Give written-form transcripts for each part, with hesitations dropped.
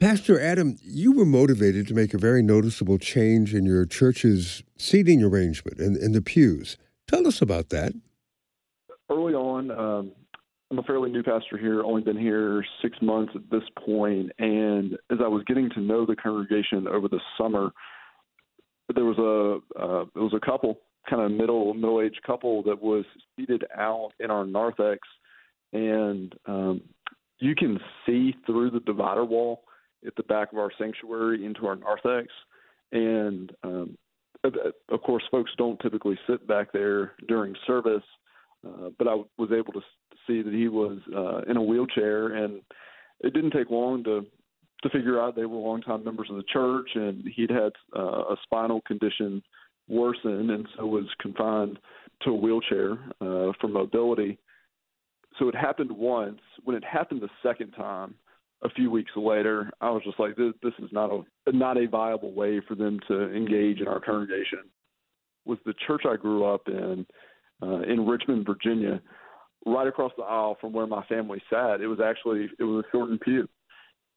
Pastor Adam, you were motivated to make a very noticeable change in your church's seating arrangement and the pews. Tell us about that. Early on, I'm a fairly new pastor here, only been here 6 months at this point, and as I was getting to know the congregation over the summer, there was a couple, kind of middle-aged couple that was seated out in our narthex, and you can see through the divider wall at the back of our sanctuary into our narthex. And, of course, folks don't typically sit back there during service, but I was able to see that he was in a wheelchair, and it didn't take long to figure out they were longtime members of the church, and he'd had a spinal condition worsen, and so was confined to a wheelchair for mobility. So it happened once. When it happened the second time, a few weeks later, I was just like, this is not a viable way for them to engage in our congregation. With the church I grew up in Richmond, Virginia, right across the aisle from where my family sat, it was a shortened pew.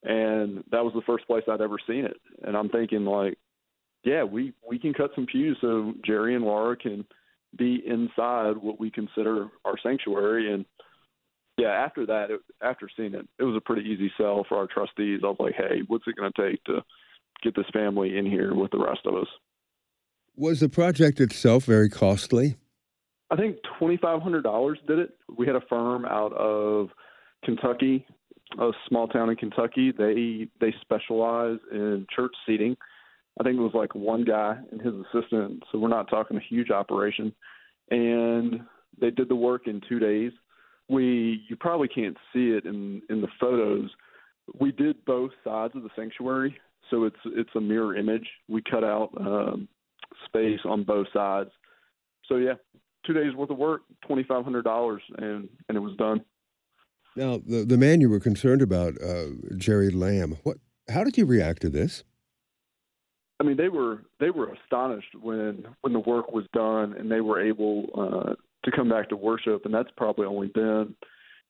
And that was the first place I'd ever seen it. And I'm thinking, like, yeah, we can cut some pews so Jerry and Laura can be inside what we consider our sanctuary. And yeah, after that, after seeing it, it was a pretty easy sell for our trustees. I was like, hey, what's it going to take to get this family in here with the rest of us? Was the project itself very costly? I think $2,500 did it. We had a firm out of Kentucky, a small town in Kentucky. They specialize in church seating. I think it was like one guy and his assistant, so we're not talking a huge operation. And they did the work in 2 days. You probably can't see it in the photos. We did both sides of the sanctuary, so it's a mirror image. We cut out space on both sides. So yeah, 2 days worth of work, $2,500, and it was done. Now, the man you were concerned about, Jerry Lamb, how did you react to this? I mean, they were astonished when the work was done and they were able to come back to worship, and that's probably only been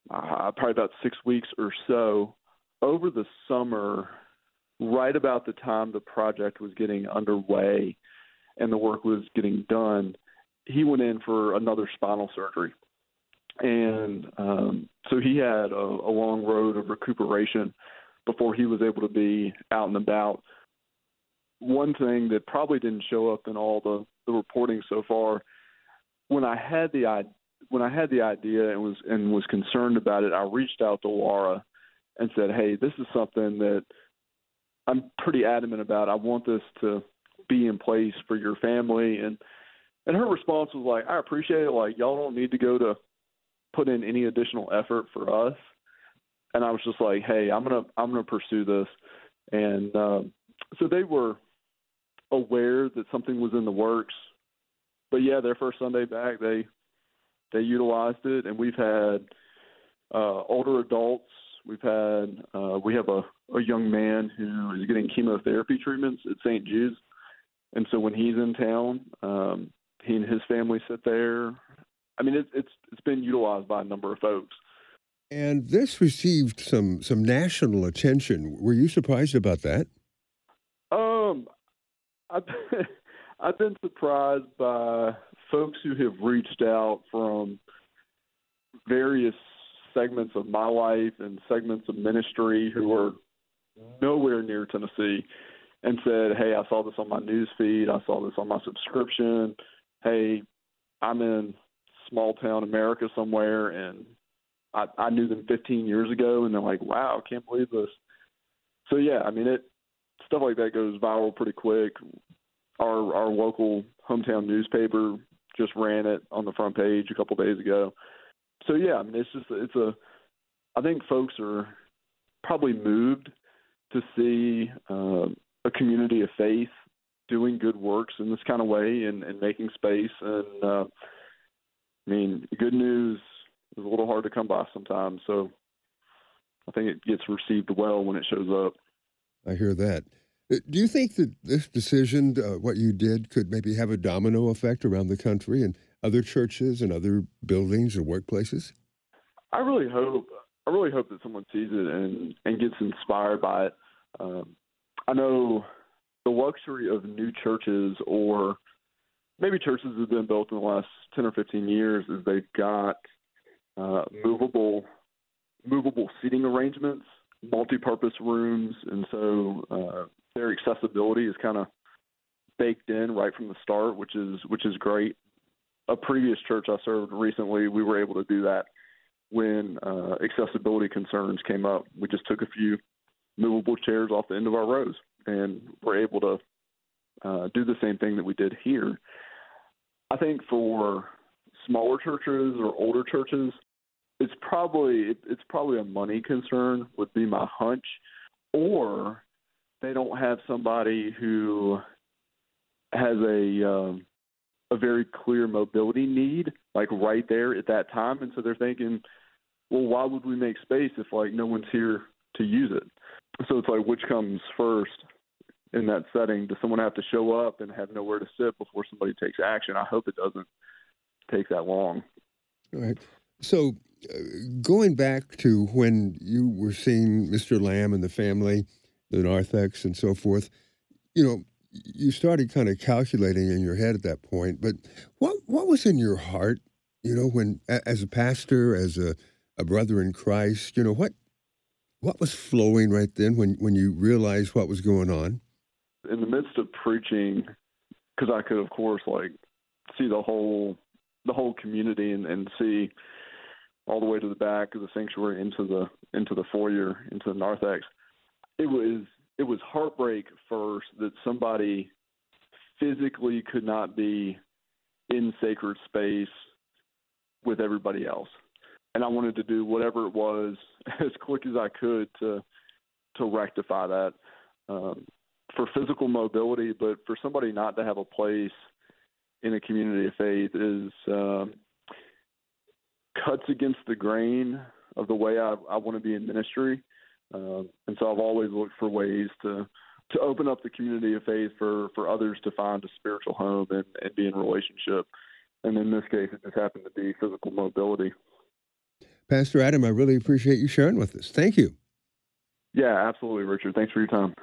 about 6 weeks or so. Over the summer, right about the time the project was getting underway and the work was getting done, he went in for another spinal surgery. And so he had a long road of recuperation before he was able to be out and about. One thing that probably didn't show up in all the reporting so far, when I had the idea and was concerned about it, I reached out to Laura and said, hey, this is something that I'm pretty adamant about. I want this to be in place for your family. And her response was like, I appreciate it. Like, y'all don't need to go to put in any additional effort for us. And I was just like, hey, I'm going to pursue this. And so they were aware that something was in the works. But yeah, their first Sunday back, they utilized it, and we've had older adults. We've had we have a young man who is getting chemotherapy treatments at St. Jude's, and so when he's in town, he and his family sit there. I mean, it's been utilized by a number of folks. And this received some national attention. Were you surprised about that? I've been surprised by folks who have reached out from various segments of my life and segments of ministry who are nowhere near Tennessee and said, hey, I saw this on my news feed. I saw this on my subscription. Hey, I'm in small town America somewhere, and I knew them 15 years ago, and they're like, wow, I can't believe this. So, yeah, I mean, stuff like that goes viral pretty quick. Our local hometown newspaper just ran it on the front page a couple of days ago. So yeah, I mean, I think folks are probably moved to see a community of faith doing good works in this kind of way and making space. And I mean, good news is a little hard to come by sometimes. So I think it gets received well when it shows up. I hear that. Do you think that this decision, what you did, could maybe have a domino effect around the country and other churches and other buildings and workplaces? I really hope that someone sees it and gets inspired by it. I know the luxury of new churches, or maybe churches that have been built in the last 10 or 15 years, is they've got movable seating arrangements, multi-purpose rooms, and so their accessibility is kind of baked in right from the start, which is great. A previous church I served recently, we were able to do that when accessibility concerns came up. We just took a few movable chairs off the end of our rows and were able to do the same thing that we did here. I think for smaller churches or older churches, it's probably a money concern, would be my hunch, or they don't have somebody who has a very clear mobility need, like right there at that time, and so they're thinking, well, why would we make space if like no one's here to use it? So it's like, which comes first in that setting? Does someone have to show up and have nowhere to sit before somebody takes action? I hope it doesn't take that long. All right. So going back to when you were seeing Mr. Lamb and the family, the narthex and so forth, you know, you started kind of calculating in your head at that point, but what was in your heart, you know, when as a pastor, as a brother in Christ, you know, what was flowing right then when you realized what was going on? In the midst of preaching, because I could, of course, like see the whole community and see all the way to the back of the sanctuary into the foyer, into the narthex. It was heartbreak first that somebody physically could not be in sacred space with everybody else. And I wanted to do whatever it was as quick as I could to rectify that for physical mobility, but for somebody not to have a place in a community of faith is cuts against the grain of the way I want to be in ministry. And so I've always looked for ways to open up the community of faith for others to find a spiritual home and be in relationship. And in this case, it just happened to be physical mobility. Pastor Adam, I really appreciate you sharing with us. Thank you. Yeah, absolutely, Richard. Thanks for your time.